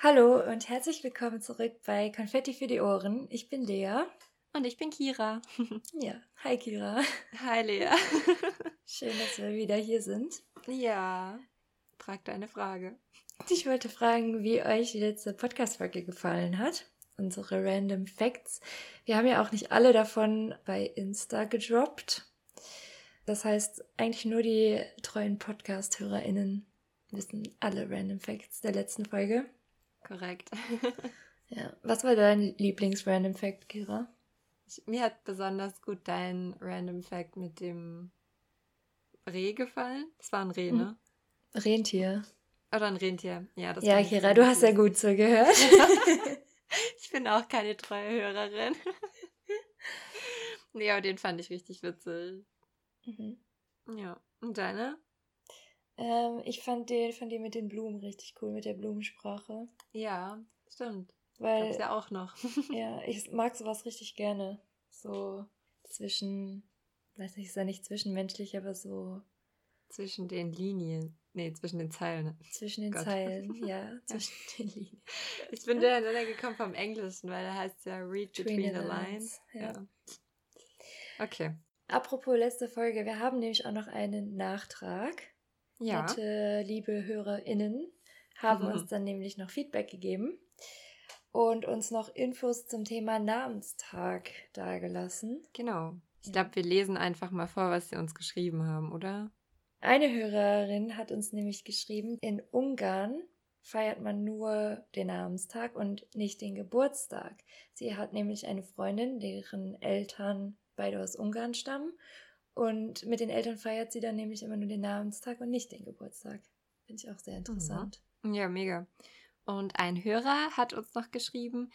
Hallo und herzlich willkommen zurück bei Konfetti für die Ohren. Ich bin Lea. Und ich bin Kira. Ja, hi Kira. Hi Lea. Schön, dass wir wieder hier sind. Ja, frag deine Frage. Ich wollte fragen, wie euch die letzte Podcast-Folge gefallen hat. Unsere Random Facts. Wir haben ja auch nicht alle davon bei Insta gedroppt. Das heißt, eigentlich nur die treuen Podcast-HörerInnen wissen alle Random Facts der letzten Folge. Korrekt. Ja. Was war dein Lieblings-Random Fact, Kira? Mir hat besonders gut dein Random Fact mit dem Reh gefallen. Es war ein Reh, ne? Rentier. Oder ein Rentier, ja. Das ja, Kira, du hast ja gut zugehört. Ich bin auch keine treue Hörerin. Nee, aber den fand ich richtig witzig. Mhm. Ja, und deine? Ich fand den von dir mit den Blumen richtig cool, mit der Blumensprache. Ja, stimmt. Weil das ja auch noch. Ja, ich mag sowas richtig gerne. So zwischen, weiß nicht, ist ja nicht zwischenmenschlich, aber so. Zwischen den Linien. Nee, zwischen den Zeilen. Zwischen den Zeilen, ja. Zwischen den Linien. Ich bin durcheinander gekommen vom Englischen, weil da heißt es ja Read Between the Lines. Ja. Okay. Apropos letzte Folge, wir haben nämlich auch noch einen Nachtrag. Ja. Bitte, liebe HörerInnen, haben uns dann nämlich noch Feedback gegeben und uns noch Infos zum Thema Namenstag dargelassen. Genau. Ich glaube, wir lesen einfach mal vor, was sie uns geschrieben haben, oder? Eine Hörerin hat uns nämlich geschrieben, in Ungarn feiert man nur den Namenstag und nicht den Geburtstag. Sie hat nämlich eine Freundin, deren Eltern beide aus Ungarn stammen. Und mit den Eltern feiert sie dann nämlich immer nur den Namenstag und nicht den Geburtstag. Finde ich auch sehr interessant. Ja, mega. Und ein Hörer hat uns noch geschrieben,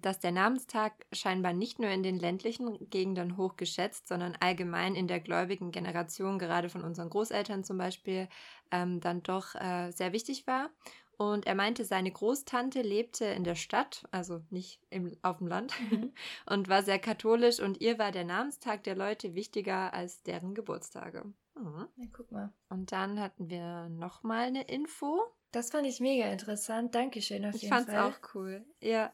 dass der Namenstag scheinbar nicht nur in den ländlichen Gegenden hoch geschätzt, sondern allgemein in der gläubigen Generation, gerade von unseren Großeltern zum Beispiel, dann doch sehr wichtig war. Und er meinte, seine Großtante lebte in der Stadt, also nicht auf dem Land, und war sehr katholisch. Und ihr war der Namenstag der Leute wichtiger als deren Geburtstage. Ja, guck mal. Und dann hatten wir nochmal eine Info. Das fand ich mega interessant. Dankeschön auf jeden Fall. Ich fand's auch cool. Ja,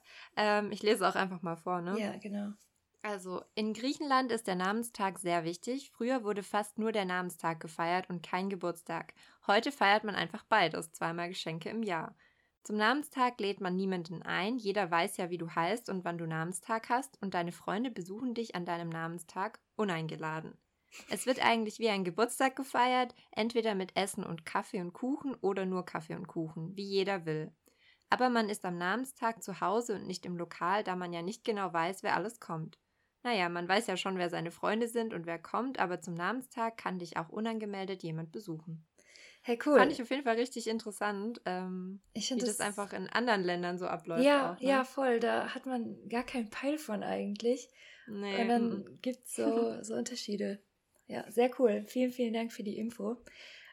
ich lese auch einfach mal vor, ne? Ja, genau. Also, in Griechenland ist der Namenstag sehr wichtig. Früher wurde fast nur der Namenstag gefeiert und kein Geburtstag. Heute feiert man einfach beides, zweimal Geschenke im Jahr. Zum Namenstag lädt man niemanden ein. Jeder weiß ja, wie du heißt und wann du Namenstag hast. Und deine Freunde besuchen dich an deinem Namenstag uneingeladen. Es wird eigentlich wie ein Geburtstag gefeiert, entweder mit Essen und Kaffee und Kuchen oder nur Kaffee und Kuchen, wie jeder will. Aber man ist am Namenstag zu Hause und nicht im Lokal, da man ja nicht genau weiß, wer alles kommt. Naja, man weiß ja schon, wer seine Freunde sind und wer kommt, aber zum Namenstag kann dich auch unangemeldet jemand besuchen. Hey, cool. Fand ich auf jeden Fall richtig interessant, wie das einfach in anderen Ländern so abläuft. Ja, auch, ne? Ja, voll. Da hat man gar keinen Peil von eigentlich. Nee. Und dann gibt es so Unterschiede. Ja, sehr cool. Vielen, vielen Dank für die Info.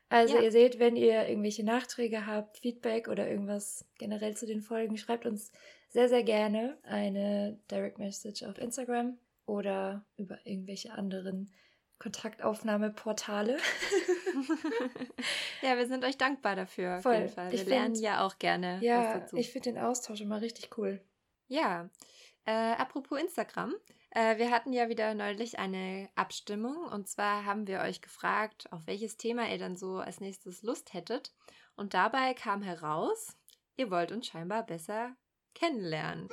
Also ja. Ihr seht, wenn ihr irgendwelche Nachträge habt, Feedback oder irgendwas generell zu den Folgen, schreibt uns sehr, sehr gerne eine Direct Message auf Instagram oder über irgendwelche anderen Kontaktaufnahmeportale. Ja, wir sind euch dankbar dafür. Voll. Auf jeden Fall. Wir lernen ja auch gerne was dazu. Ja, ich finde den Austausch immer richtig cool. Ja, apropos Instagram. Wir hatten ja wieder neulich eine Abstimmung und zwar haben wir euch gefragt, auf welches Thema ihr dann so als nächstes Lust hättet und dabei kam heraus, ihr wollt uns scheinbar besser kennenlernen.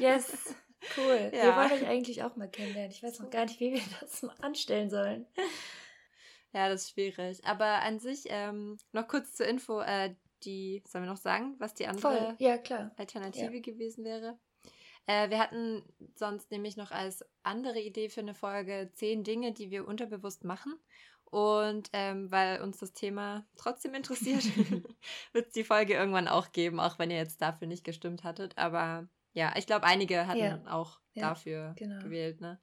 Yes, cool. Ja. Wir wollen euch eigentlich auch mal kennenlernen. Ich weiß noch gar nicht, wie wir das mal anstellen sollen. Ja, das ist schwierig. Aber an sich, noch kurz zur Info, sollen wir noch sagen, was die andere Alternative gewesen wäre? Wir hatten sonst nämlich noch als andere Idee für eine Folge 10 Dinge, die wir unterbewusst machen. Und weil uns das Thema trotzdem interessiert, wird es die Folge irgendwann auch geben, auch wenn ihr jetzt dafür nicht gestimmt hattet. Aber ja, ich glaube, einige hatten auch dafür gewählt. Ne?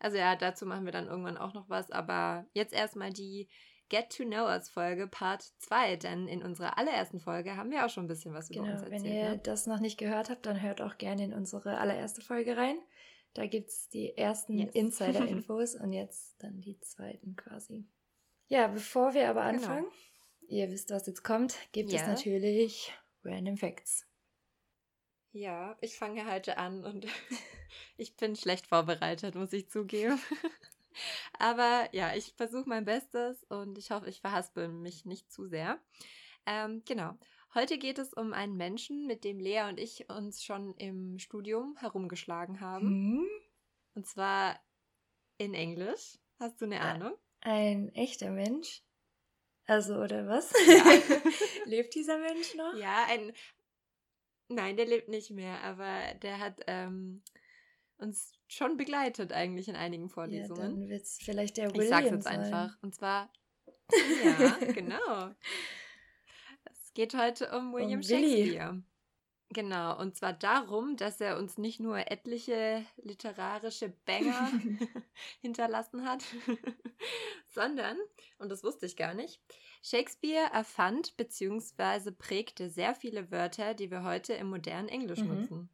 Also ja, dazu machen wir dann irgendwann auch noch was. Aber jetzt erstmal die Get to Know Us Folge Part 2, denn in unserer allerersten Folge haben wir auch schon ein bisschen was über uns erzählt. Wenn ihr das noch nicht gehört habt, dann hört auch gerne in unsere allererste Folge rein. Da gibt es die ersten Insider-Infos und jetzt dann die zweiten quasi. Ja, bevor wir aber anfangen, ihr wisst, was jetzt kommt, gibt es natürlich Random Facts. Ja, ich fange heute an und ich bin schlecht vorbereitet, muss ich zugeben. Aber ja, ich versuche mein Bestes und ich hoffe, ich verhaspel mich nicht zu sehr. Genau. Heute geht es um einen Menschen, mit dem Lea und ich uns schon im Studium herumgeschlagen haben. Mhm. Und zwar in Englisch. Hast du eine Ahnung? Ein echter Mensch? Also, oder was? Ja. Lebt dieser Mensch noch? Ja, nein, der lebt nicht mehr, aber der hat uns schon begleitet eigentlich in einigen Vorlesungen. Ja, dann wird es vielleicht der William. Ich sag's jetzt einfach. Und zwar, ja, genau. Es geht heute um William Shakespeare. Genau, und zwar darum, dass er uns nicht nur etliche literarische Banger hinterlassen hat, sondern, und das wusste ich gar nicht, Shakespeare erfand bzw. prägte sehr viele Wörter, die wir heute im modernen Englisch nutzen.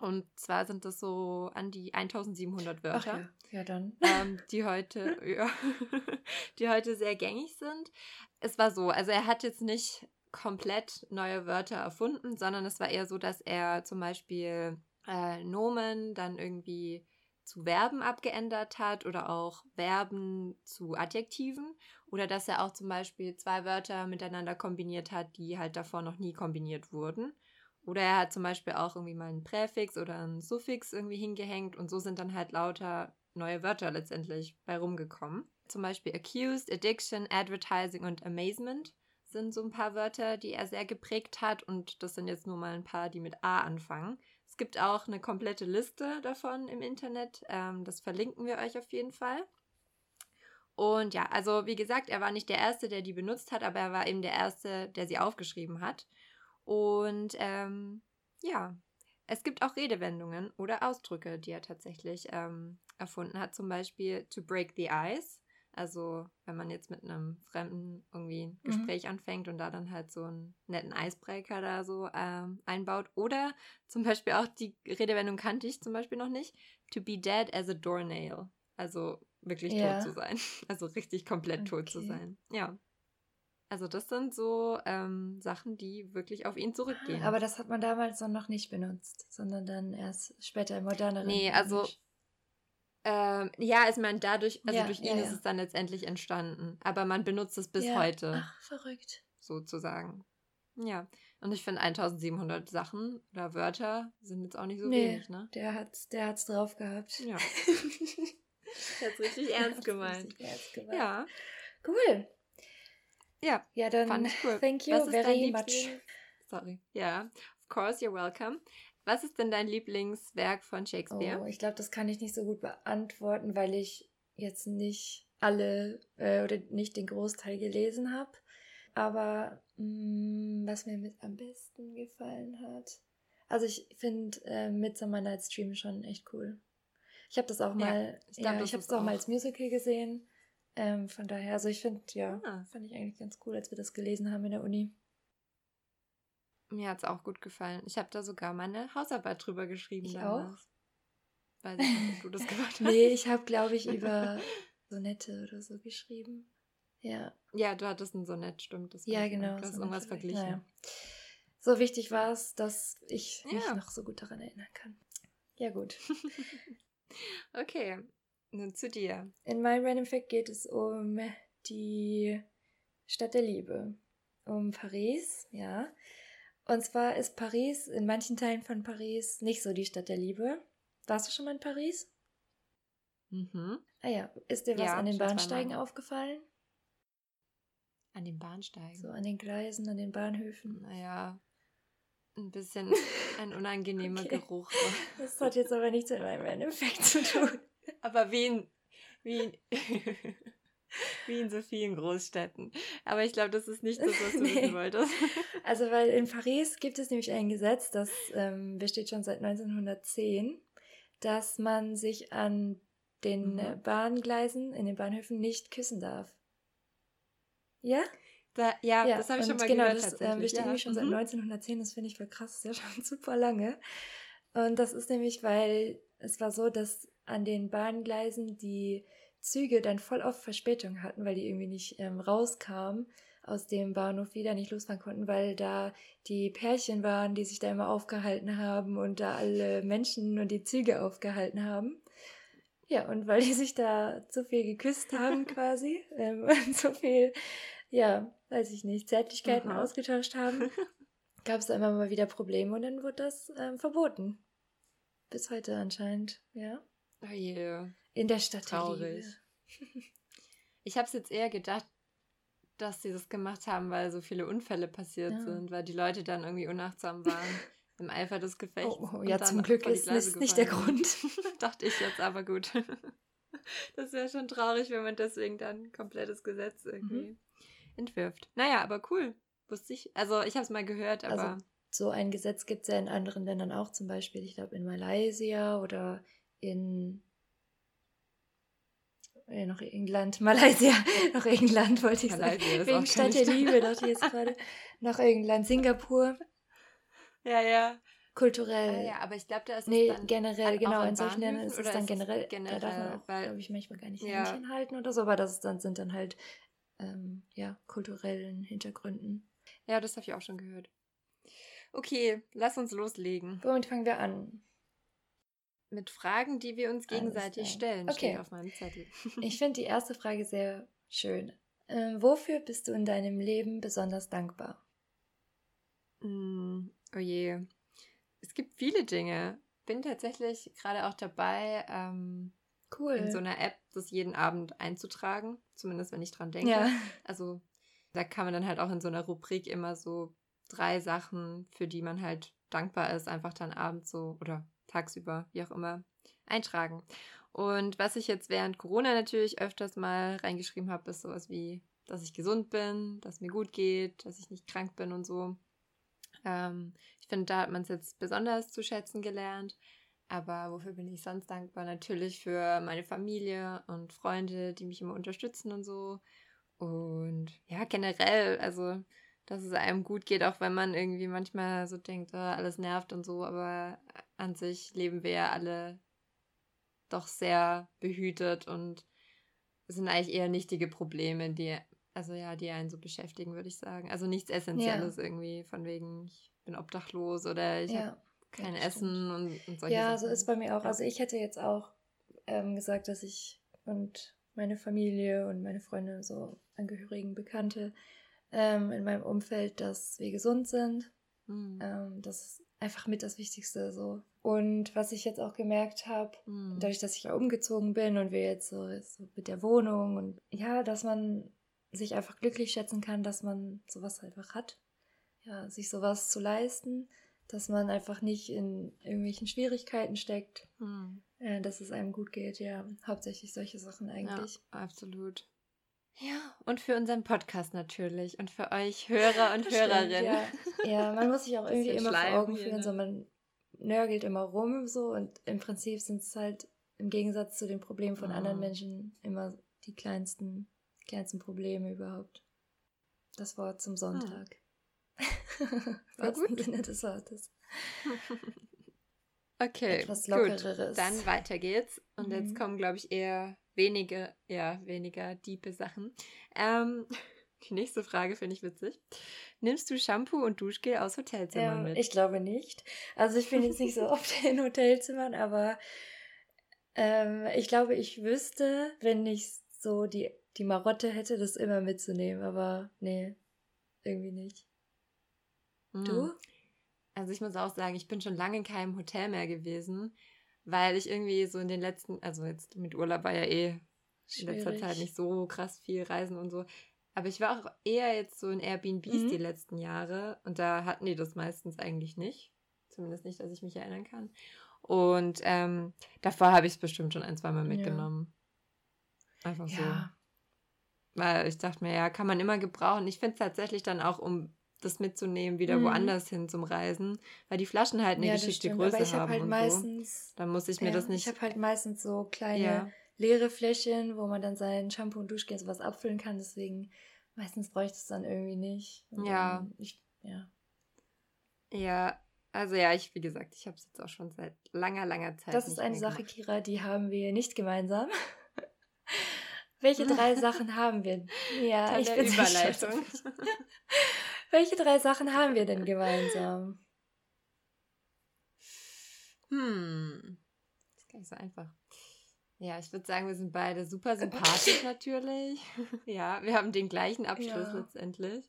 Und zwar sind das so an die 1700 Wörter, die heute sehr gängig sind. Es war so, also er hat jetzt nicht komplett neue Wörter erfunden, sondern es war eher so, dass er zum Beispiel Nomen dann irgendwie zu Verben abgeändert hat oder auch Verben zu Adjektiven oder dass er auch zum Beispiel zwei Wörter miteinander kombiniert hat, die halt davor noch nie kombiniert wurden. Oder er hat zum Beispiel auch irgendwie mal einen Präfix oder einen Suffix irgendwie hingehängt und so sind dann halt lauter neue Wörter letztendlich bei rumgekommen. Zum Beispiel accused, addiction, advertising und amazement sind so ein paar Wörter, die er sehr geprägt hat und das sind jetzt nur mal ein paar, die mit A anfangen. Es gibt auch eine komplette Liste davon im Internet, das verlinken wir euch auf jeden Fall. Und ja, also wie gesagt, er war nicht der Erste, der die benutzt hat, aber er war eben der Erste, der sie aufgeschrieben hat. Und ja, es gibt auch Redewendungen oder Ausdrücke, die er tatsächlich erfunden hat. Zum Beispiel to break the ice. Also wenn man jetzt mit einem Fremden irgendwie ein Gespräch anfängt und da dann halt so einen netten Eisbreaker da so einbaut. Oder zum Beispiel auch die Redewendung kannte ich zum Beispiel noch nicht. To be dead as a doornail. Also wirklich tot zu sein. Also richtig komplett tot zu sein. Ja. Also das sind so Sachen, die wirklich auf ihn zurückgehen. Aber das hat man damals dann noch nicht benutzt, sondern dann erst später im moderneren. Nee, also ich meine dadurch, also durch ihn ist es dann letztendlich entstanden. Aber man benutzt es bis heute. Ach, verrückt. Sozusagen. Ja, und ich finde 1700 Sachen oder Wörter sind jetzt auch nicht so wenig, ne? Der hat's drauf gehabt. Ja. Der hat's richtig ernst gemeint. Ja. Cool. Ja, dann fand ich cool. Thank you very much. Sorry. Ja, of course, you're welcome. Was ist denn dein Lieblingswerk von Shakespeare? Oh, ich glaube, das kann ich nicht so gut beantworten, weil ich jetzt nicht alle oder nicht den Großteil gelesen habe. Aber was mir mit am besten gefallen hat. Also ich finde Midsummer Night's Dream schon echt cool. Ich habe das auch mal, ich habe es auch mal als Musical gesehen. Von daher, also ich finde, fand ich eigentlich ganz cool, als wir das gelesen haben in der Uni. Mir hat es auch gut gefallen. Ich habe da sogar meine Hausarbeit drüber geschrieben. Ich damals. Auch? Weiß ich nicht, ob du das gemacht hast. Nee, ich habe, glaube ich, über Sonette oder so geschrieben. Ja. Ja, du hattest ein Sonett, stimmt. Das ja, genau. Du hast Sonette irgendwas verglichen. Ja. So wichtig war es, dass ich mich noch so gut daran erinnern kann. Ja, gut. Okay. Nun zu dir. In meinem Random Fact geht es um die Stadt der Liebe. Um Paris, ja. Und zwar ist Paris, in manchen Teilen von Paris, nicht so die Stadt der Liebe. Warst du schon mal in Paris? Mhm. Ah ja, ist dir was an den Bahnsteigen aufgefallen? An den Bahnsteigen? So an den Gleisen, an den Bahnhöfen. Naja, ein bisschen ein unangenehmer Geruch. Das hat jetzt aber nichts mit meinem Random Fact zu tun. Aber wie in so vielen Großstädten. Aber ich glaube, das ist nicht das, was du wissen wolltest. Also, weil in Paris gibt es nämlich ein Gesetz, das besteht schon seit 1910, dass man sich an den Bahngleisen, in den Bahnhöfen nicht küssen darf. Ja? Ja, das habe ich schon mal gehört. Genau, das bestehe ich schon seit 1910, das finde ich voll krass, das ist ja schon super lange. Und das ist nämlich, weil es war so, dass an den Bahngleisen die Züge dann voll oft Verspätung hatten, weil die irgendwie nicht rauskamen aus dem Bahnhof, wieder nicht losfahren konnten, weil da die Pärchen waren, die sich da immer aufgehalten haben und da alle Menschen und die Züge aufgehalten haben. Ja, und weil die sich da zu viel geküsst haben quasi und so viel, ja, weiß ich nicht, Zärtlichkeiten ausgetauscht haben, gab es da immer mal wieder Probleme und dann wurde das verboten. Bis heute anscheinend, ja. Oh yeah. In der Stadt. Traurig. Ich habe es jetzt eher gedacht, dass sie das gemacht haben, weil so viele Unfälle passiert sind, weil die Leute dann irgendwie unachtsam waren im Eifer des Gefechts. Oh, ja, zum Glück ist das nicht der Grund. Dachte ich jetzt, aber gut. Das wäre schon traurig, wenn man deswegen dann ein komplettes Gesetz irgendwie entwirft. Naja, aber cool. Wusste ich. Also ich habe es mal gehört, aber... Also, so ein Gesetz gibt es ja in anderen Ländern auch, zum Beispiel, ich glaube, in Malaysia oder nach England, wegen Stadt der Liebe, dachte ich jetzt gerade, nach England, Singapur. Ja, ja. Kulturell. Ah, ja, aber ich glaube, da ist es dann generell, genau, in solchen Ländern ist es dann generell, da darf man auch, glaube ich, manchmal gar nicht Händchen halten oder so, aber das sind dann halt, kulturellen Hintergründen. Ja, das habe ich auch schon gehört. Okay, lass uns loslegen. Womit fangen wir an? Mit Fragen, die wir uns gegenseitig stellen, steht auf meinem Zettel. Ich finde die erste Frage sehr schön. Wofür bist du in deinem Leben besonders dankbar? Oh je. Es gibt viele Dinge. Bin tatsächlich gerade auch dabei, in so einer App das jeden Abend einzutragen. Zumindest, wenn ich dran denke. Ja. Also, da kann man dann halt auch in so einer Rubrik immer so 3 Sachen, für die man halt dankbar ist, einfach dann abends so oder tagsüber, wie auch immer, eintragen. Und was ich jetzt während Corona natürlich öfters mal reingeschrieben habe, ist sowas wie, dass ich gesund bin, dass mir gut geht, dass ich nicht krank bin und so. Ich finde, da hat man es jetzt besonders zu schätzen gelernt. Aber wofür bin ich sonst dankbar? Natürlich für meine Familie und Freunde, die mich immer unterstützen und so. Und ja, generell, also... dass es einem gut geht, auch wenn man irgendwie manchmal so denkt, alles nervt und so, aber an sich leben wir ja alle doch sehr behütet und es sind eigentlich eher nichtige Probleme, die einen so beschäftigen, würde ich sagen. Also nichts Essentielles irgendwie, von wegen, ich bin obdachlos oder ich habe kein Essen und solche Sachen. Ja, so ist bei mir auch. Also ich hätte jetzt auch gesagt, dass ich und meine Familie und meine Freunde, so Angehörigen, Bekannte, in meinem Umfeld, dass wir gesund sind. Das ist einfach mit das Wichtigste so. Und was ich jetzt auch gemerkt habe, dadurch, dass ich ja umgezogen bin und wir jetzt so mit der Wohnung und ja, dass man sich einfach glücklich schätzen kann, dass man sowas einfach hat. Ja, sich sowas zu leisten, dass man einfach nicht in irgendwelchen Schwierigkeiten steckt, dass es einem gut geht. Ja, hauptsächlich solche Sachen eigentlich. Ja, absolut. Ja, und für unseren Podcast natürlich und für euch Hörer und Hörerinnen. Stimmt, ja, man muss sich auch irgendwie immer vor Augen führen, so man nörgelt immer rum so und im Prinzip sind es halt im Gegensatz zu den Problemen von anderen Menschen immer die kleinsten Probleme überhaupt. Das Wort zum Sonntag. War gut. Sinne des Wortes. Okay, etwas Lockereres. Gut, dann weiter geht's und jetzt kommen, glaube ich, eher... weniger diepe Sachen. Die nächste Frage finde ich witzig. Nimmst du Shampoo und Duschgel aus Hotelzimmern mit? Ich glaube nicht. Also ich bin jetzt nicht so oft in Hotelzimmern, aber ich glaube, ich wüsste, wenn ich so die Marotte hätte, das immer mitzunehmen. Aber nee, irgendwie nicht. Du? Also ich muss auch sagen, ich bin schon lange in keinem Hotel mehr gewesen, weil ich irgendwie so in den letzten, also jetzt mit Urlaub war ja schwierig. In letzter Zeit nicht so krass viel reisen und so. Aber ich war auch eher jetzt so in Airbnbs die letzten Jahre und da hatten die das meistens eigentlich nicht. Zumindest nicht, dass ich mich erinnern kann. Und davor habe ich es bestimmt schon ein, zweimal mitgenommen. Ja. Einfach so. Weil ich dachte mir, ja, kann man immer gebrauchen. Ich finde es tatsächlich dann auch, um das mitzunehmen, wieder woanders hin zum Reisen, weil die Flaschen halt eine geschickte Größe aber ich haben halt und meistens, so. Dann muss ich mir das nicht... Ich habe halt meistens so kleine leere Fläschchen, wo man dann sein Shampoo und Duschgel und sowas abfüllen kann, deswegen Meistens bräuchte ich es dann irgendwie nicht. Ja. Also wie gesagt, ich habe es jetzt auch schon seit langer Zeit. Das ist eine Sache, Kira, die haben wir nicht gemeinsam. Welche drei Sachen haben wir? Ja, ich bin Überleitung. Welche drei Sachen haben wir denn gemeinsam? Das ist gar nicht so einfach. Ja, ich würde sagen, wir sind beide super sympathisch natürlich. Ja, wir haben den gleichen Abschluss letztendlich.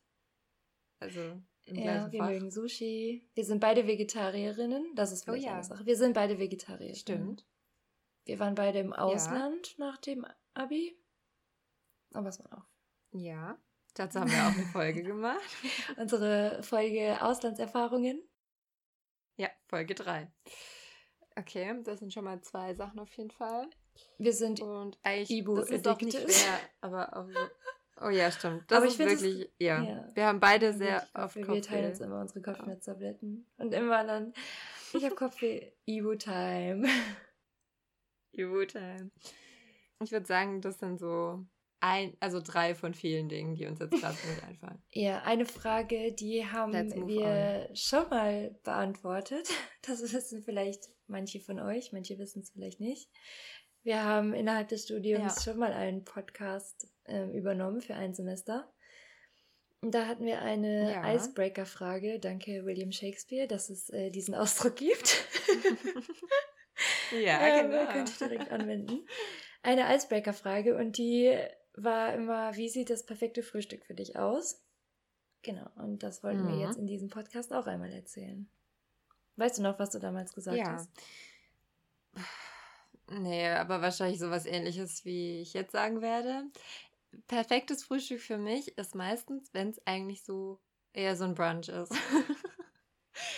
Also im gleichen wir Fach. Mögen Sushi. Wir sind beide Vegetarierinnen. Das ist vielleicht eine Sache. Wir sind beide Vegetarierinnen. Stimmt. Wir waren beide im Ausland nach dem Abi. Aber was man auch. Ja, dazu haben wir auch eine Folge gemacht. Unsere Folge Auslandserfahrungen. Ja, Folge 3. Okay, das sind schon mal 2 Sachen auf jeden Fall. Wir sind Ibu-addicted. Oh ja, stimmt. Das aber ist wirklich, das, wir haben beide sehr oft Kopfweh. Wir teilen uns immer unsere Kopfschmerztabletten. Und immer dann, ich habe Kopfweh, Ibu-Time. Ibu-Time. Ich würde sagen, das sind so 3 von vielen Dingen, die uns jetzt gerade mit einfallen. Ja, eine Frage, die haben wir schon mal beantwortet. Das wissen vielleicht manche von euch, manche wissen es vielleicht nicht. Wir haben innerhalb des Studiums schon mal einen Podcast übernommen für ein Semester. Und da hatten wir eine Icebreaker-Frage, danke William Shakespeare, dass es diesen Ausdruck gibt. Genau. Könnt ihr direkt anwenden. Eine Icebreaker-Frage und die war immer, wie sieht das perfekte Frühstück für dich aus? Genau, und das wollten wir jetzt in diesem Podcast auch einmal erzählen. Weißt du noch, was du damals gesagt hast? Nee, aber wahrscheinlich sowas Ähnliches, wie ich jetzt sagen werde. Perfektes Frühstück für mich ist meistens, wenn es eigentlich so eher so ein Brunch ist.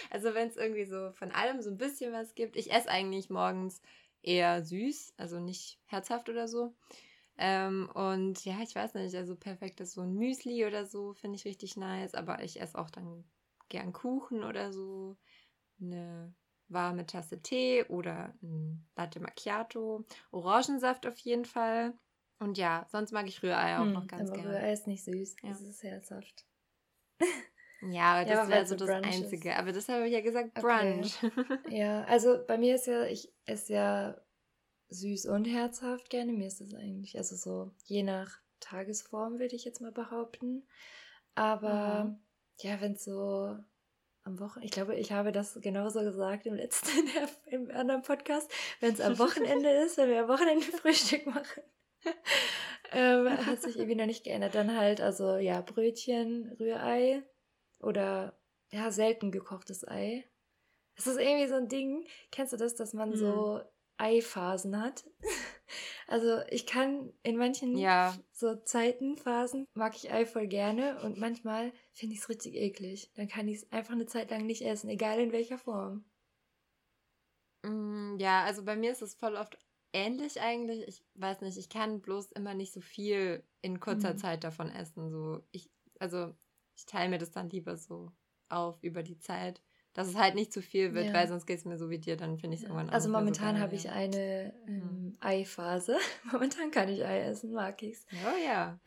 Also wenn es irgendwie so von allem so ein bisschen was gibt. Ich esse eigentlich morgens eher süß, also nicht herzhaft oder so. Und ja, ich weiß nicht, also perfektes so ein Müsli oder so finde ich richtig nice, aber ich esse auch dann gern Kuchen oder so, eine warme Tasse Tee oder ein Latte Macchiato, Orangensaft auf jeden Fall. Und ja, sonst mag ich Rührei auch noch ganz gerne. Aber Rührei ist nicht süß, es ist herzhaft. Ja, das wäre so das Einzige. Ist. Aber das habe ich ja gesagt, Brunch. Okay. Ja, also bei mir ist ja, ich esse ja süß und herzhaft gerne. Mir ist das eigentlich, also so je nach Tagesform würde ich jetzt mal behaupten. Aber wenn es so am Wochenende, ich glaube, ich habe das genauso gesagt im anderen Podcast, wenn es am Wochenende ist, wenn wir am Wochenende Frühstück machen. Hat sich irgendwie noch nicht geändert. Dann halt, also ja, Brötchen, Rührei. Oder, ja, selten gekochtes Ei. Das ist irgendwie so ein Ding. Kennst du das, dass man so Eiphasen hat? Also ich kann in manchen so Phasen mag ich Ei voll gerne. Und manchmal finde ich es richtig eklig. Dann kann ich es einfach eine Zeit lang nicht essen, egal in welcher Form. Ja, also bei mir ist es voll oft ähnlich eigentlich. Ich weiß nicht, ich kann bloß immer nicht so viel in kurzer Zeit davon essen. So, ich teile mir das dann lieber so auf über die Zeit, dass es halt nicht zu viel wird, weil sonst geht es mir so wie dir, dann finde ich es irgendwann auch. Also momentan habe ich eine Eiphase. Momentan kann ich Ei essen, mag ich's. Oh ja.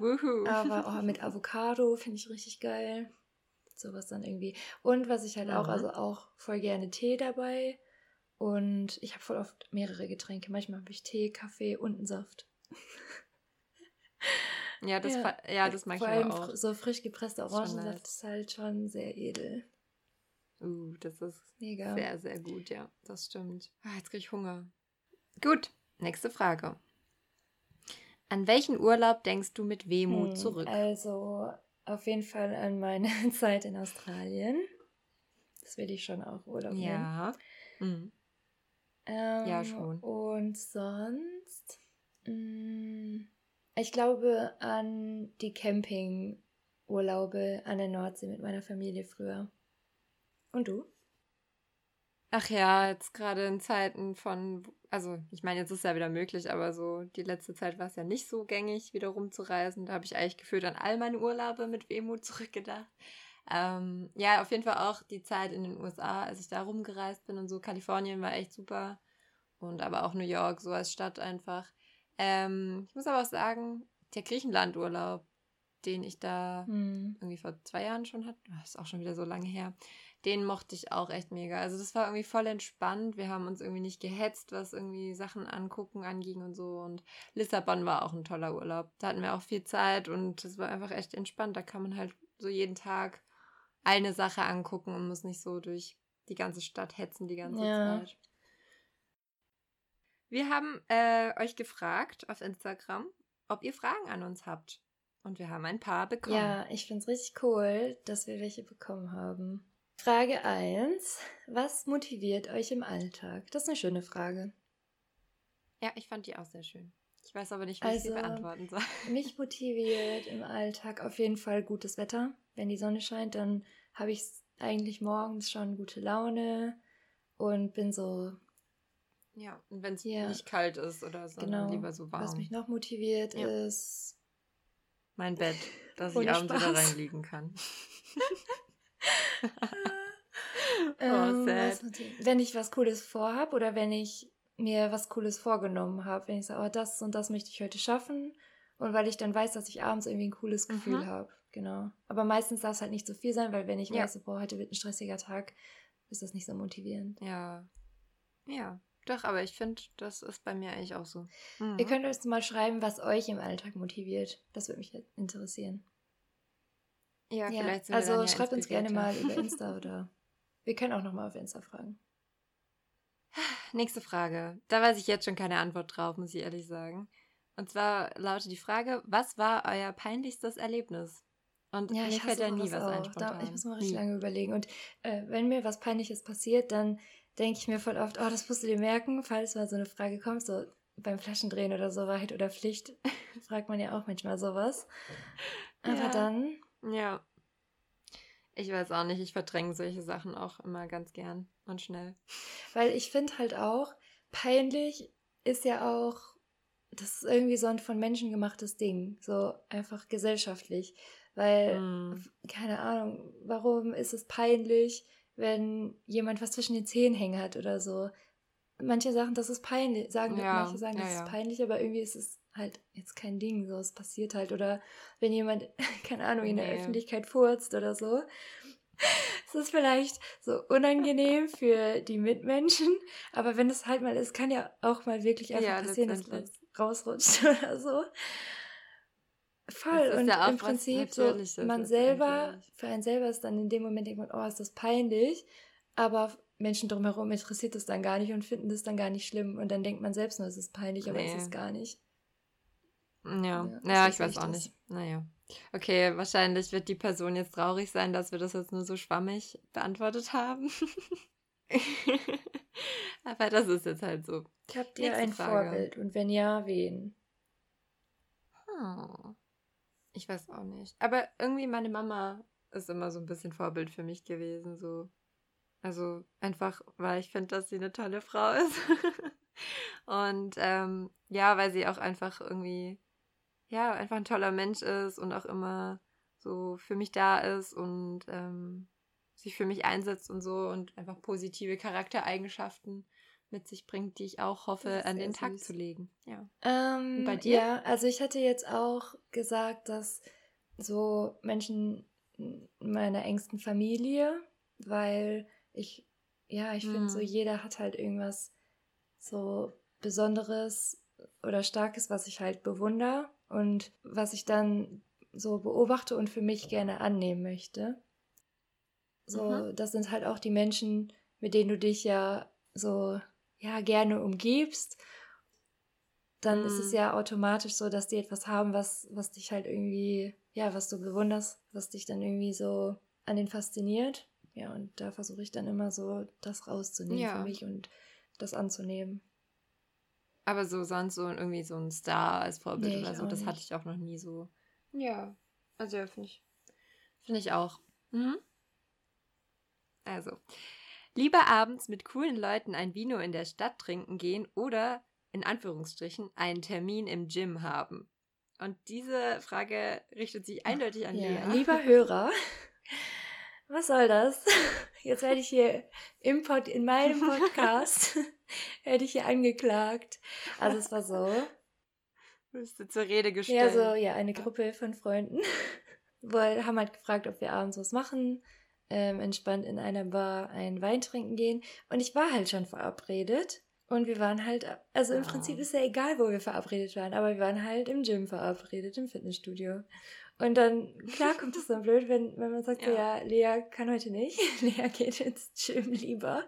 Wuhu. Aber mit Avocado finde ich richtig geil. Sowas dann irgendwie. Und was ich halt auch voll gerne Tee dabei. Und ich habe voll oft mehrere Getränke. Manchmal habe ich Tee, Kaffee und einen Saft. Ja, das mag ich aber auch. So frisch gepresster Orangensaft ist halt schon sehr edel. Das ist mega. Sehr, sehr gut, ja. Das stimmt. Jetzt kriege ich Hunger. Gut, nächste Frage. An welchen Urlaub denkst du mit Wehmut zurück? Also auf jeden Fall an meine Zeit in Australien. Das will ich schon auch Urlaub nehmen. Ja, schon. Und sonst... Ich glaube an die Campingurlaube an der Nordsee mit meiner Familie früher. Und du? Ach ja, jetzt gerade in Zeiten von, also ich meine, jetzt ist ja wieder möglich, aber so die letzte Zeit war es ja nicht so gängig, wieder rumzureisen. Da habe ich eigentlich gefühlt an all meine Urlaube mit Wehmut zurückgedacht. Ja, auf jeden Fall auch die Zeit in den USA, als ich da rumgereist bin und so. Kalifornien war echt super und aber auch New York, so als Stadt einfach. Ich muss aber auch sagen, der Griechenlandurlaub, den ich da irgendwie vor 2 Jahren schon hatte, das ist auch schon wieder so lange her, den mochte ich auch echt mega. Also das war irgendwie voll entspannt. Wir haben uns irgendwie nicht gehetzt, was irgendwie Sachen angucken anging und so. Und Lissabon war auch ein toller Urlaub. Da hatten wir auch viel Zeit und das war einfach echt entspannt. Da kann man halt so jeden Tag eine Sache angucken und muss nicht so durch die ganze Stadt hetzen die ganze Zeit. Wir haben euch gefragt auf Instagram, ob ihr Fragen an uns habt. Und wir haben ein paar bekommen. Ja, ich find's richtig cool, dass wir welche bekommen haben. Frage 1. Was motiviert euch im Alltag? Das ist eine schöne Frage. Ja, ich fand die auch sehr schön. Ich weiß aber nicht, wie ich sie beantworten soll. Mich motiviert im Alltag auf jeden Fall gutes Wetter. Wenn die Sonne scheint, dann habe ich eigentlich morgens schon gute Laune und bin so... Ja, und wenn es nicht kalt ist oder so, dann lieber so warm. Was mich noch motiviert ist... Mein Bett, dass ich abends wieder reinliegen kann. Wenn ich was Cooles vorhabe oder wenn ich mir was Cooles vorgenommen habe, wenn ich sage, oh, das und das möchte ich heute schaffen und weil ich dann weiß, dass ich abends irgendwie ein cooles Gefühl habe, genau. Aber meistens darf es halt nicht so viel sein, weil wenn ich weiß, boah, heute wird ein stressiger Tag, ist das nicht so motivierend. Ja. Doch, aber ich finde, das ist bei mir eigentlich auch so. Mhm. Ihr könnt uns mal schreiben, was euch im Alltag motiviert. Das würde mich interessieren. Ja, vielleicht sind wir dann schreibt uns gerne mal über Insta oder wir können auch nochmal auf Insta fragen. Nächste Frage. Da weiß ich jetzt schon keine Antwort drauf, muss ich ehrlich sagen. Und zwar lautet die Frage, was war euer peinlichstes Erlebnis? Und mir fällt ja nie was ein spontan. Ich muss mal richtig lange überlegen. Und wenn mir was Peinliches passiert, dann denke ich mir voll oft, oh, das musst du dir merken, falls mal so eine Frage kommt, so beim Flaschendrehen oder so, Wahrheit oder Pflicht, fragt man ja auch manchmal sowas. Aber dann... Ja, ich weiß auch nicht, ich verdränge solche Sachen auch immer ganz gern und schnell. Weil ich finde halt auch, peinlich ist ja auch, das ist irgendwie so ein von Menschen gemachtes Ding, so einfach gesellschaftlich. Weil, keine Ahnung, warum ist es peinlich, wenn jemand was zwischen den Zähnen hängen hat oder so. Manche Sachen, das ist peinlich, manche sagen, das ist peinlich, aber irgendwie ist es halt jetzt kein Ding, so, es passiert halt. Oder wenn jemand, keine Ahnung, in der Öffentlichkeit furzt oder so. Es ist vielleicht so unangenehm für die Mitmenschen, aber wenn es halt mal ist, kann ja auch mal wirklich einfach passieren, dass man rausrutscht oder so. Voll. Und ja im Prinzip so, man selber, für einen selber ist dann in dem Moment irgendwann, oh, ist das peinlich, aber Menschen drumherum interessiert das dann gar nicht und finden das dann gar nicht schlimm und dann denkt man selbst nur, es ist peinlich, aber es ist gar nicht. Ja, ich weiß auch nicht. Naja. Okay, wahrscheinlich wird die Person jetzt traurig sein, dass wir das jetzt nur so schwammig beantwortet haben. Aber das ist jetzt halt so. Habt ihr ein Vorbild? Und wenn ja, wen? Ich weiß auch nicht. Aber irgendwie meine Mama ist immer so ein bisschen Vorbild für mich gewesen. So. Also einfach, weil ich finde, dass sie eine tolle Frau ist. Und weil sie auch einfach irgendwie, einfach ein toller Mensch ist und auch immer so für mich da ist und sich für mich einsetzt und so und einfach positive Charaktereigenschaften mit sich bringt, die ich auch hoffe, an den Tag zu legen. Ja. Bei dir? Ja, also ich hatte jetzt auch gesagt, dass so Menschen meiner engsten Familie, weil ich finde, so jeder hat halt irgendwas so Besonderes oder Starkes, was ich halt bewundere und was ich dann so beobachte und für mich gerne annehmen möchte. So, das sind halt auch die Menschen, mit denen du dich gerne umgibst, dann ist es ja automatisch so, dass die etwas haben, was dich halt irgendwie, was du bewunderst, was dich dann irgendwie so an den fasziniert. Ja, und da versuche ich dann immer so, das rauszunehmen für mich und das anzunehmen. Aber so sonst so irgendwie so ein Star als Vorbild oder so, das hatte ich auch noch nie so. Ja, also finde ich auch. Mhm. Also... Lieber abends mit coolen Leuten ein Vino in der Stadt trinken gehen oder, in Anführungsstrichen, einen Termin im Gym haben. Und diese Frage richtet sich eindeutig an Lea. Lieber Hörer, was soll das? Jetzt werde ich hier in meinem Podcast angeklagt. Also es war so, Bist du zur Rede gestellt? Ja, so, ja, eine Gruppe von Freunden. Wir haben halt gefragt, ob wir abends was machen, entspannt in einer Bar einen Wein trinken gehen. Und ich war halt schon verabredet. Und wir waren halt, also im Prinzip ist ja egal, wo wir verabredet waren, aber wir waren halt im Gym verabredet, im Fitnessstudio. Und dann, klar kommt es dann blöd, wenn man sagt, ja, Lea kann heute nicht, Lea geht ins Gym lieber.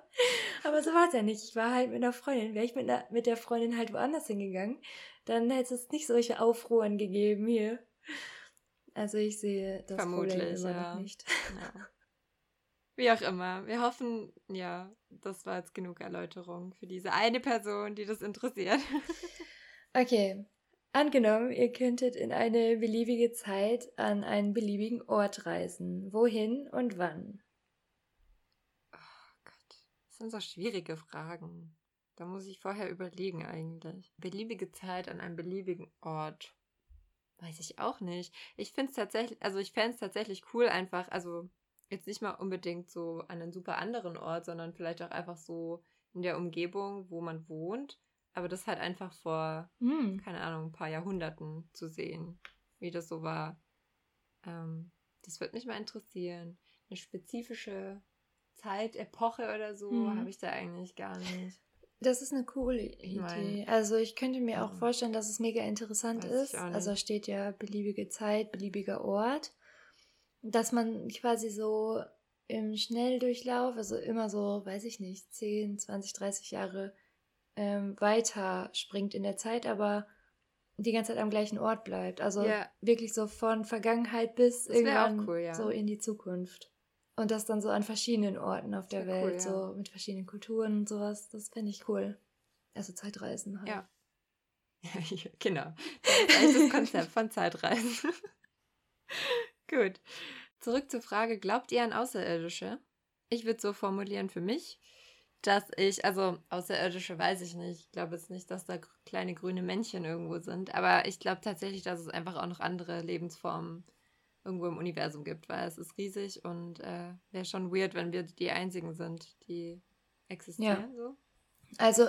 Aber so war es ja nicht. Ich war halt mit einer Freundin. Wäre ich mit der Freundin halt woanders hingegangen, dann hätte es nicht solche Aufruhen gegeben hier. Also ich sehe das vermutlich Problem immer noch nicht. Ja. Wie auch immer. Wir hoffen, ja, das war jetzt genug Erläuterung für diese eine Person, die das interessiert. Okay. Angenommen, ihr könntet in eine beliebige Zeit an einen beliebigen Ort reisen. Wohin und wann? Oh Gott, das sind so schwierige Fragen. Da muss ich vorher überlegen eigentlich. Beliebige Zeit an einem beliebigen Ort. Weiß ich auch nicht. Ich finde es tatsächlich, also ich fände es tatsächlich cool einfach, also jetzt nicht mal unbedingt so an einen super anderen Ort, sondern vielleicht auch einfach so in der Umgebung, wo man wohnt. Aber das halt einfach vor, keine Ahnung, ein paar Jahrhunderten zu sehen, wie das so war. Das würde mich mal interessieren. Eine spezifische Zeit, Epoche oder so, habe ich da eigentlich gar nicht. Das ist eine coole Idee. Also ich könnte mir auch vorstellen, dass es mega interessant ist. Also steht ja beliebige Zeit, beliebiger Ort. Dass man quasi so im Schnelldurchlauf, also immer so, weiß ich nicht, 10, 20, 30 Jahre weiter springt in der Zeit, aber die ganze Zeit am gleichen Ort bleibt. Also wirklich so von Vergangenheit bis das irgendwann so in die Zukunft. Und das dann so an verschiedenen Orten auf der Welt, so mit verschiedenen Kulturen und sowas. Das fände ich cool. Also Zeitreisen halt. Ja, genau. Das ist das Konzept von Zeitreisen. Gut. Zurück zur Frage, glaubt ihr an Außerirdische? Ich würde so formulieren für mich, dass ich, also Außerirdische weiß ich nicht. Ich glaube jetzt nicht, dass da kleine grüne Männchen irgendwo sind. Aber ich glaube tatsächlich, dass es einfach auch noch andere Lebensformen irgendwo im Universum gibt. Weil es ist riesig und wäre schon weird, wenn wir die Einzigen sind, die existieren. Ja. So. Also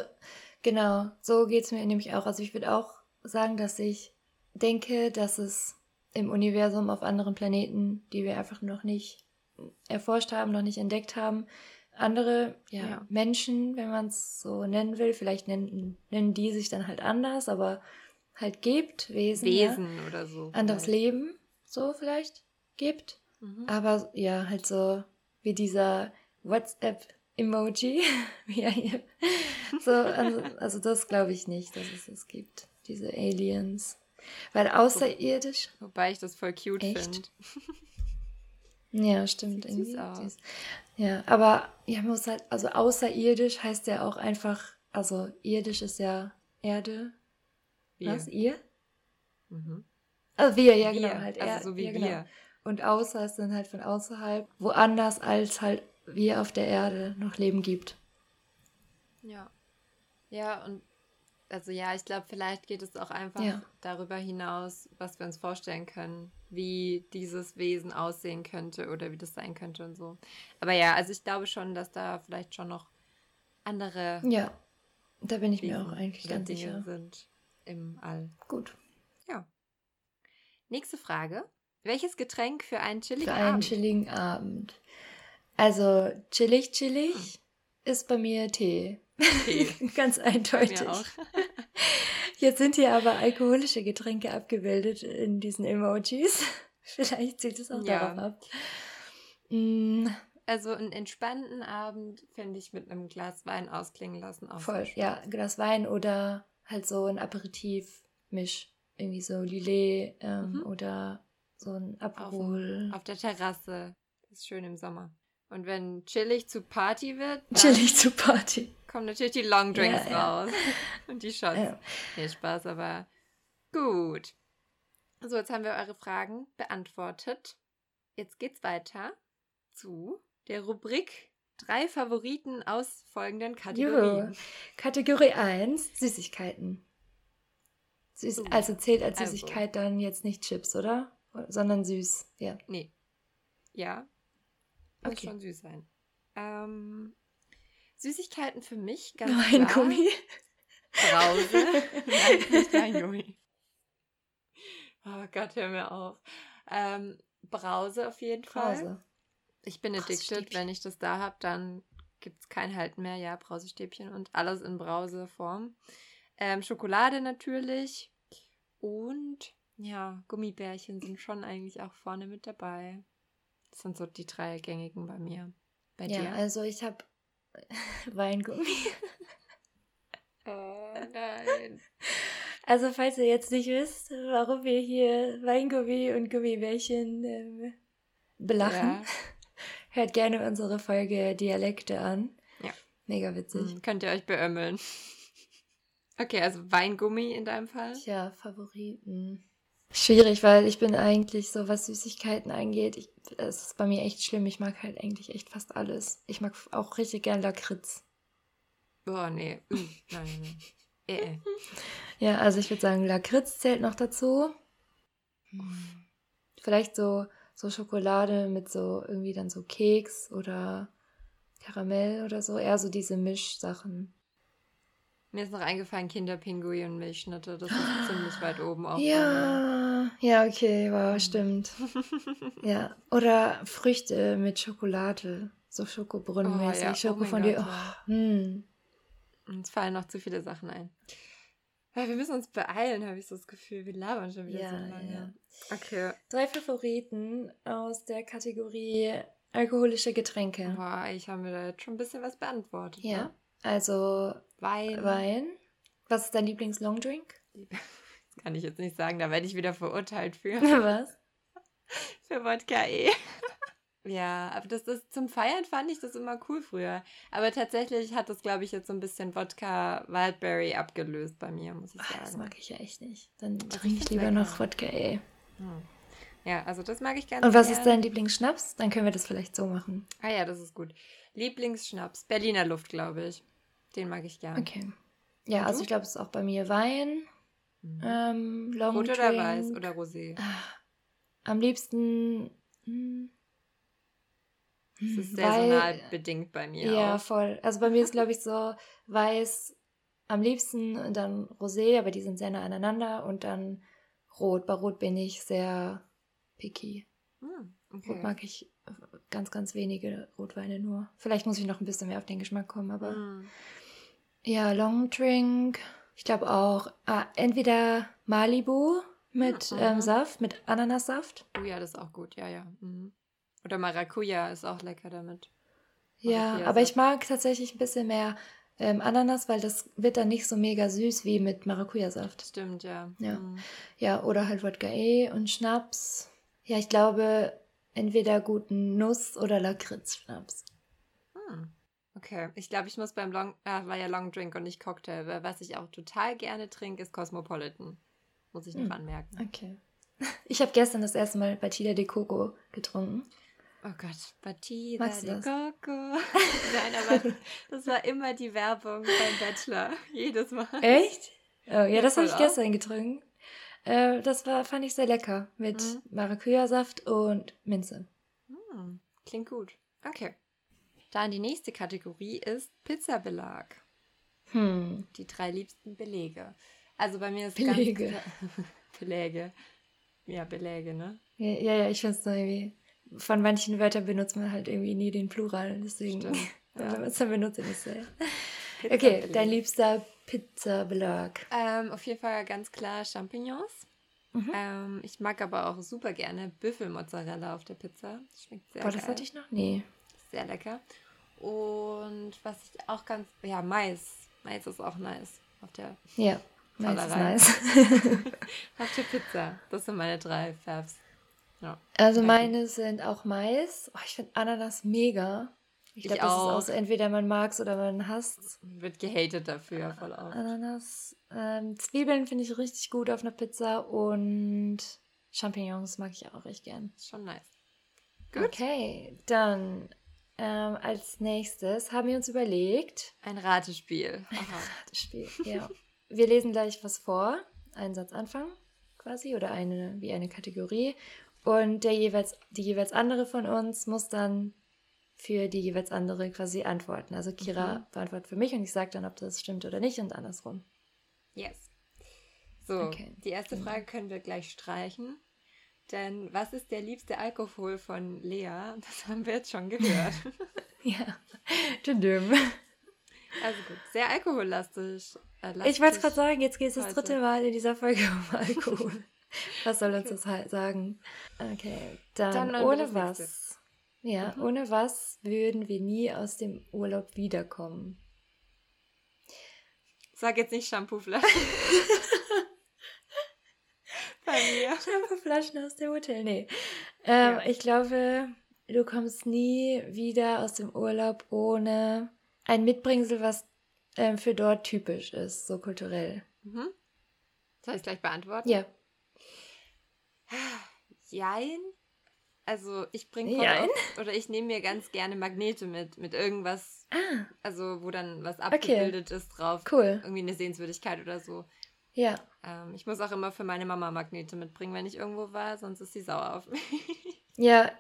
genau, so geht es mir nämlich auch. Also ich würde auch sagen, dass ich denke, dass es im Universum auf anderen Planeten, die wir einfach noch nicht erforscht haben, noch nicht entdeckt haben, andere Menschen, wenn man es so nennen will, vielleicht nennen die sich dann halt anders, aber halt gibt, Wesen oder so. Anderes vielleicht. Leben, so vielleicht, gibt. Mhm. Aber ja, halt so wie dieser WhatsApp-Emoji. So, also das glaube ich nicht, dass es das gibt, diese Aliens. Weil außerirdisch... Wobei ich das voll cute finde. Ja, stimmt. Irgendwie süß. Ja, aber ja, man muss halt, also außerirdisch heißt ja auch einfach, also irdisch ist ja Erde. Wir. Was? Ihr? Mhm. Also wir, ja genau. Wir. Halt also so wie wir. Genau. Und außer ist dann halt von außerhalb, woanders als halt wir auf der Erde noch Leben gibt. Ja. Ja, und also ja, ich glaube, vielleicht geht es auch einfach darüber hinaus, was wir uns vorstellen können, wie dieses Wesen aussehen könnte oder wie das sein könnte und so. Aber ja, also ich glaube schon, dass da vielleicht schon noch andere da bin ich Wesen mir auch eigentlich ganz sicher sind im All. Gut. Ja. Nächste Frage. Welches Getränk für einen chilligen Abend? Für einen chilligen Abend. Also chillig ist bei mir Tee. Okay. Ganz eindeutig. Bei mir auch. Jetzt sind hier aber alkoholische Getränke abgebildet in diesen Emojis. Vielleicht zieht es auch darauf ab. Also einen entspannten Abend finde ich mit einem Glas Wein ausklingen lassen. Auch voll, ja, Glas Wein oder halt so ein Aperitif-Misch. Irgendwie so Lillet oder so ein Aperol. Auf der Terrasse. Ist schön im Sommer. Und wenn chillig zu Party wird, kommen natürlich die Longdrinks raus und die Shots. Ja. Nee, Spaß, aber gut. So, jetzt haben wir eure Fragen beantwortet. Jetzt geht's weiter zu der Rubrik 3 Favoriten aus folgenden Kategorien. Juhu. Kategorie 1, Süßigkeiten. Also zählt als Süßigkeit dann jetzt nicht Chips, oder? Sondern süß, ja. Nee. Ja. Muss schon süß sein. Süßigkeiten für mich ganz klar. Weingummi? Brause. Nein, nicht Weingummi. Oh Gott, hör mir auf. Brause auf jeden Fall. Brause. Ich bin addicted, wenn ich das da habe, dann gibt es kein Halten mehr. Ja, Brausestäbchen und alles in Brauseform. Schokolade natürlich und ja, Gummibärchen sind schon eigentlich auch vorne mit dabei. Das sind so die drei gängigen bei mir. Bei dir? Ja, also ich habe Weingummi. Oh nein. Also falls ihr jetzt nicht wisst, warum wir hier Weingummi und Gummibärchen belachen, ja. Hört gerne unsere Folge Dialekte an. Ja. Mega witzig. Könnt ihr euch beömmeln. Okay, also Weingummi in deinem Fall? Tja, Favoriten. Schwierig, weil ich bin eigentlich so, was Süßigkeiten angeht, es ist bei mir echt schlimm. Ich mag halt eigentlich echt fast alles. Ich mag auch richtig gern Lakritz. Boah, nee. Nein. Ja, also ich würde sagen, Lakritz zählt noch dazu. Vielleicht so Schokolade mit so irgendwie dann so Keks oder Karamell oder so. Eher so diese Mischsachen. Mir ist noch eingefallen, Kinderpinguin und Milchschnitte. Das ist ziemlich weit oben auch. Ja, ja, okay, wow, stimmt. Ja, oder Früchte mit Schokolade. So Schokobrunnenmäßig. Oh, ja. Schoko von dir. Oh, Uns fallen noch zu viele Sachen ein. Weil wir müssen uns beeilen, habe ich so das Gefühl. Wir labern schon wieder so lange. Ja. Okay. 3 Favoriten aus der Kategorie alkoholische Getränke. Boah, ich habe mir da jetzt schon ein bisschen was beantwortet. Ja. Ne? Also Wein. Was ist dein Lieblings-Longdrink? Das kann ich jetzt nicht sagen, da werde ich wieder verurteilt für. Was? Für Wodka . Ja, aber das zum Feiern fand ich das immer cool früher. Aber tatsächlich hat das, glaube ich, jetzt so ein bisschen Wodka Wildberry abgelöst bei mir, muss ich sagen. Das mag ich ja echt nicht. Dann trinke ich lieber noch Wodka . Ja, also das mag ich ganz gerne. Und was ist dein Lieblingsschnaps? Dann können wir das vielleicht so machen. Ah ja, das ist gut. Lieblingsschnaps, Berliner Luft, glaube ich. Den mag ich gerne. Okay. Ja, und also du? Ich glaube, es ist auch bei mir Wein, Longdrink. Rot oder weiß oder Rosé? Am liebsten... Das ist saisonal bedingt bei mir auch. Ja, voll. Also bei mir ist, glaube ich, so weiß am liebsten und dann Rosé, aber die sind sehr nah aneinander und dann Rot. Bei Rot bin ich sehr picky. Okay. Rot mag ich ganz, ganz wenige Rotweine nur. Vielleicht muss ich noch ein bisschen mehr auf den Geschmack kommen, aber ja, Longdrink. Ich glaube auch entweder Malibu mit Saft, mit Ananassaft. Oh ja, das ist auch gut. Ja. Oder Maracuja ist auch lecker damit. Ja, aber ich mag tatsächlich ein bisschen mehr Ananas, weil das wird dann nicht so mega süß wie mit Maracuja-Saft. Stimmt, ja. Ja, oder halt Wodka und Schnaps. Ja, ich glaube, entweder guten Nuss- oder Lakritz-Schnaps. Okay, ich glaube, ich muss beim Longdrink und nicht Cocktail, weil was ich auch total gerne trinke, ist Cosmopolitan. Muss ich noch anmerken. Okay. Ich habe gestern das erste Mal Batida de Coco getrunken. Oh Gott, Batida de Coco. Nein, aber das war immer die Werbung beim Bachelor. Jedes Mal. Echt? Oh, ja, das habe ich gestern getrunken. Das fand ich sehr lecker. Mit Maracuja-Saft und Minze. Klingt gut. Okay. Dann die nächste Kategorie ist Pizzabelag. Die 3 liebsten Belege. Also bei mir ist Beläge, ne? Ja, ich finde es irgendwie... Von manchen Wörtern benutzt man halt irgendwie nie den Plural, deswegen... Stimmt, ja. Wenn man es dann benutzt, ist es okay, dein liebster Pizzabelag. Auf jeden Fall ganz klar Champignons. Ich mag aber auch super gerne Büffelmozzarella auf der Pizza. Schmeckt sehr geil. Das hatte ich noch nie. Sehr lecker. Und was ich auch ganz... Ja, Mais. Mais ist auch nice auf der... Ja. Nice. Auf der Pizza. Das sind meine 3 Favs. Ja. Also meine sind auch Mais. Oh, ich finde Ananas mega. Ich glaube, das ist auch so, entweder man mag es oder man hasst es. Wird gehatet dafür, voll oft. Ananas. Zwiebeln finde ich richtig gut auf einer Pizza und Champignons mag ich auch echt gern. Schon nice. Gut. Okay, dann als nächstes haben wir uns überlegt... Ein Ratespiel. Ja. Wir lesen gleich was vor, einen Satz anfangen quasi oder eine Kategorie und die jeweils andere von uns muss dann für die jeweils andere quasi antworten. Also Kira beantwortet für mich und ich sage dann, ob das stimmt oder nicht und andersrum. Yes. So, okay. Die erste Frage können wir gleich streichen. Denn was ist der liebste Alkohol von Lea? Das haben wir jetzt schon gehört. Ja, tschüss. Also gut, sehr alkohollastig. Ich wollte es gerade sagen, jetzt geht es das dritte Mal in dieser Folge um Alkohol. Was soll uns das halt sagen? Okay, dann ohne was. Nächste. Ja, ohne was würden wir nie aus dem Urlaub wiederkommen. Sag jetzt nicht Shampooflaschen. Bei mir. Shampooflaschen aus dem Hotel, nee. Ja. Ich glaube, du kommst nie wieder aus dem Urlaub ohne ein Mitbringsel, was für dort typisch ist, so kulturell. Mhm. Soll ich es gleich beantworten? Ja. Jein. Also ich bringe oder ich nehme mir ganz gerne Magnete mit irgendwas, also wo dann was abgebildet ist drauf. Cool. Irgendwie eine Sehenswürdigkeit oder so. Ja. Ich muss auch immer für meine Mama Magnete mitbringen, wenn ich irgendwo war, sonst ist sie sauer auf mich. Ja,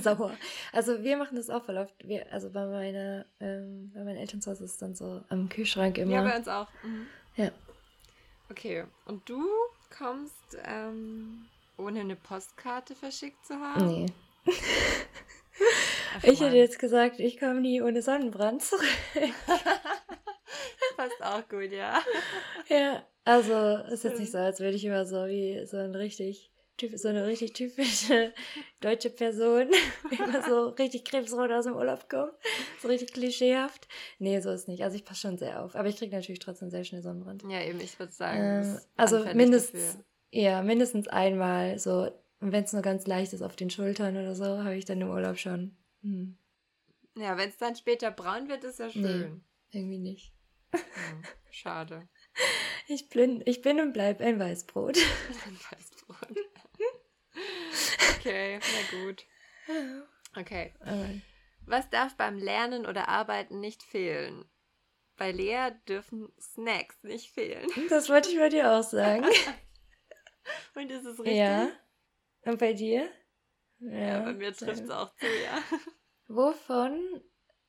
sauer. Also wir machen das auch voll oft. Also bei meinen Eltern zu Hause ist es dann so am Kühlschrank immer. Ja, bei uns auch. Mhm. Ja. Okay, und du kommst ohne eine Postkarte verschickt zu haben? Nee. Ach, ich hätte jetzt gesagt, ich komme nie ohne Sonnenbrand zurück. Passt auch gut, ja. Ja, also ist jetzt nicht so, als würde ich immer so wie so eine richtig typische deutsche Person immer so richtig krebsrot aus dem Urlaub kommen. So richtig klischeehaft. Nee, so ist nicht. Also ich passe schon sehr auf. Aber ich kriege natürlich trotzdem sehr schnell Sonnenbrand. Ja, eben, ich würde sagen. Also mindestens einmal so. Und wenn es nur ganz leicht ist auf den Schultern oder so, habe ich dann im Urlaub schon. Hm. Ja, wenn es dann später braun wird, ist ja schön. Nee, irgendwie nicht. Ja, schade. Ich bin und bleib ein Weißbrot. Ein Weißbrot. Okay, na gut. Okay. Was darf beim Lernen oder Arbeiten nicht fehlen? Bei Lea dürfen Snacks nicht fehlen. Das wollte ich bei dir auch sagen. Und ist es richtig? Ja. Und bei dir? Ja, bei mir trifft es auch zu, ja. Wovon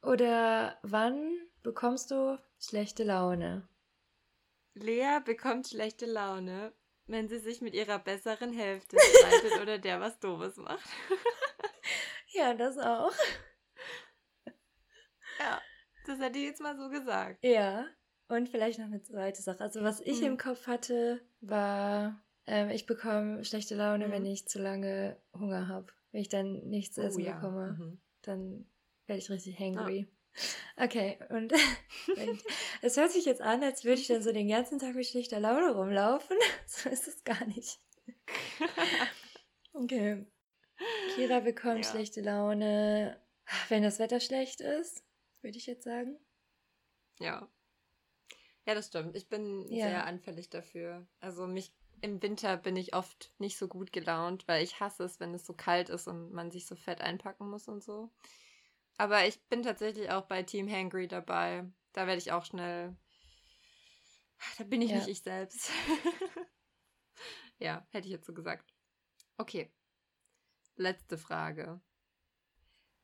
oder wann bekommst du schlechte Laune? Lea bekommt schlechte Laune, wenn sie sich mit ihrer besseren Hälfte streitet oder der was Doofes macht. Ja, das auch. Ja, das hätte ich jetzt mal so gesagt. Ja, und vielleicht noch eine zweite Sache. Also was ich im Kopf hatte, war, ich bekomme schlechte Laune, wenn ich zu lange Hunger habe. Wenn ich dann nichts essen bekomme, dann werde ich richtig hangry. Okay, und es hört sich jetzt an, als würde ich dann so den ganzen Tag mit schlechter Laune rumlaufen. So ist es gar nicht. Okay. Kira bekommt schlechte Laune, wenn das Wetter schlecht ist, würde ich jetzt sagen. Ja. Ja, das stimmt. Ich bin sehr anfällig dafür. Also im Winter bin ich oft nicht so gut gelaunt, weil ich hasse es, wenn es so kalt ist und man sich so fett einpacken muss und so. Aber ich bin tatsächlich auch bei Team Hangry dabei. Da werde ich auch schnell... Da bin ich nicht ich selbst. Ja, hätte ich jetzt so gesagt. Okay. Letzte Frage.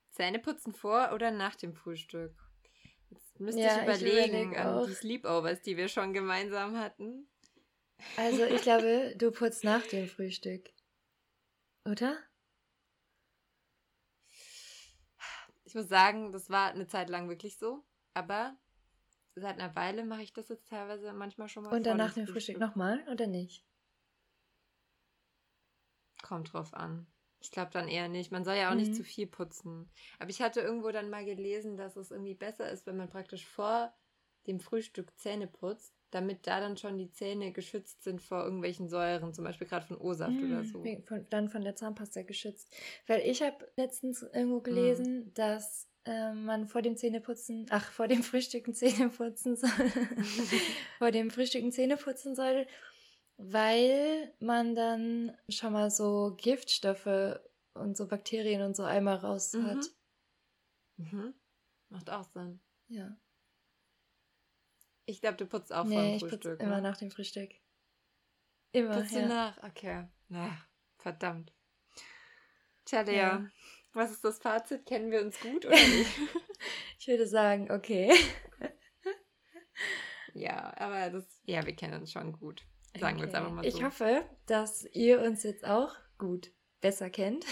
Zähneputzen vor oder nach dem Frühstück? Jetzt müsste ich überlegen. Die Sleepovers, die wir schon gemeinsam hatten. Also ich glaube, du putzt nach dem Frühstück. Oder? Ich muss sagen, das war eine Zeit lang wirklich so, aber seit einer Weile mache ich das jetzt teilweise manchmal schon mal. Und danach nach dem Frühstück nochmal oder nicht? Kommt drauf an. Ich glaube dann eher nicht. Man soll ja auch nicht zu viel putzen. Aber ich hatte irgendwo dann mal gelesen, dass es irgendwie besser ist, wenn man praktisch vor dem Frühstück Zähne putzt, damit da dann schon die Zähne geschützt sind vor irgendwelchen Säuren, zum Beispiel gerade von O-Saft oder so. Dann von der Zahnpasta geschützt. Weil ich habe letztens irgendwo gelesen, dass man vor dem Frühstück Zähne putzen soll. Vor dem Frühstück Zähne putzen soll, weil man dann schon mal so Giftstoffe und so Bakterien und so einmal raus hat. Mhm. Macht auch Sinn. Ja. Ich glaube, du putzt auch vor dem Frühstück. Ich putze immer nach dem Frühstück. Immer, putzt du nach? Okay. Ach, verdammt. Tja, Lea, was ist das Fazit? Kennen wir uns gut oder nicht? Ich würde sagen, okay. Ja, aber wir kennen uns schon gut. Sagen wir es einfach mal so. Ich hoffe, dass ihr uns jetzt auch gut besser kennt.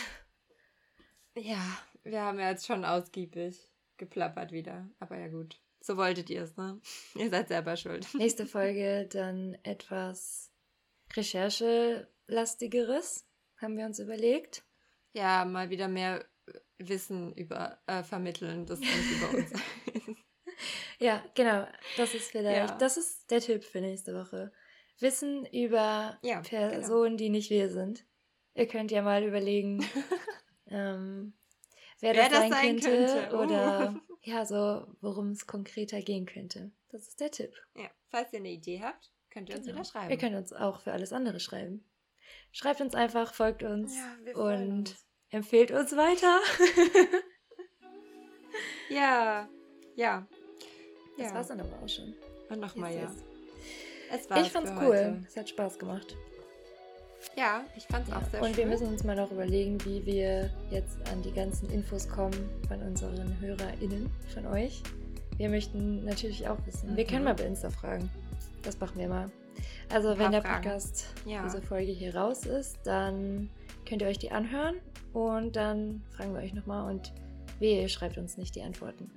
Ja, wir haben ja jetzt schon ausgiebig geplappert wieder. Aber ja gut, so wolltet ihr es, ne? Ihr seid selber schuld. Nächste Folge dann etwas recherchelastigeres, haben wir uns überlegt. Ja, mal wieder mehr Wissen über vermitteln, das nicht über uns. Ja, genau. Das ist vielleicht, das ist der Tipp für nächste Woche. Wissen über Personen, die nicht wir sind. Ihr könnt ja mal überlegen, wer das sein könnte. Oder ja, so, worum es konkreter gehen könnte. Das ist der Tipp. Ja, falls ihr eine Idee habt, könnt ihr uns wieder schreiben. Ihr könnt uns auch für alles andere schreiben. Schreibt uns einfach, folgt uns und empfehlt uns weiter. Ja. Das war's dann aber auch schon. Und nochmal, ich fand's cool. Heute. Es hat Spaß gemacht. Ja, ich fand's auch sehr schön. Und wir müssen uns mal noch überlegen, wie wir jetzt an die ganzen Infos kommen von unseren HörerInnen, von euch. Wir möchten natürlich auch wissen. Wir können mal bei Insta fragen. Das machen wir mal. Also wenn der Podcast, diese Folge hier raus ist, dann könnt ihr euch die anhören und dann fragen wir euch nochmal und wehe, ihr schreibt uns nicht die Antworten.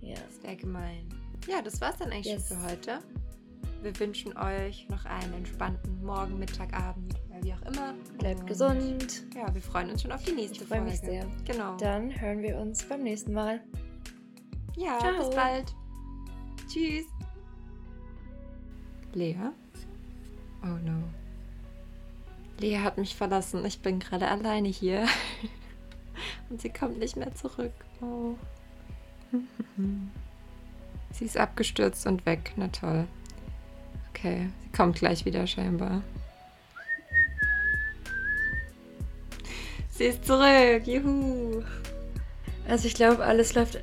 Ja. Das wäre gemein. Ja, das war's dann eigentlich schon für heute. Wir wünschen euch noch einen entspannten Morgen, Mittag, Abend, wie auch immer. Bleibt gesund. Ja, wir freuen uns schon auf die nächste Folge. Ich freue mich sehr. Genau. Dann hören wir uns beim nächsten Mal. Ja, ciao. Bis bald. Tschüss. Lea? Oh no. Lea hat mich verlassen. Ich bin gerade alleine hier. Und sie kommt nicht mehr zurück. Oh. Sie ist abgestürzt und weg. Na toll. Okay, sie kommt gleich wieder scheinbar. Sie ist zurück. Juhu. Also ich glaube, alles läuft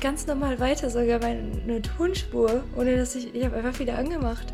ganz normal weiter, sogar meine Tonspur, ohne dass ich habe einfach wieder angemacht.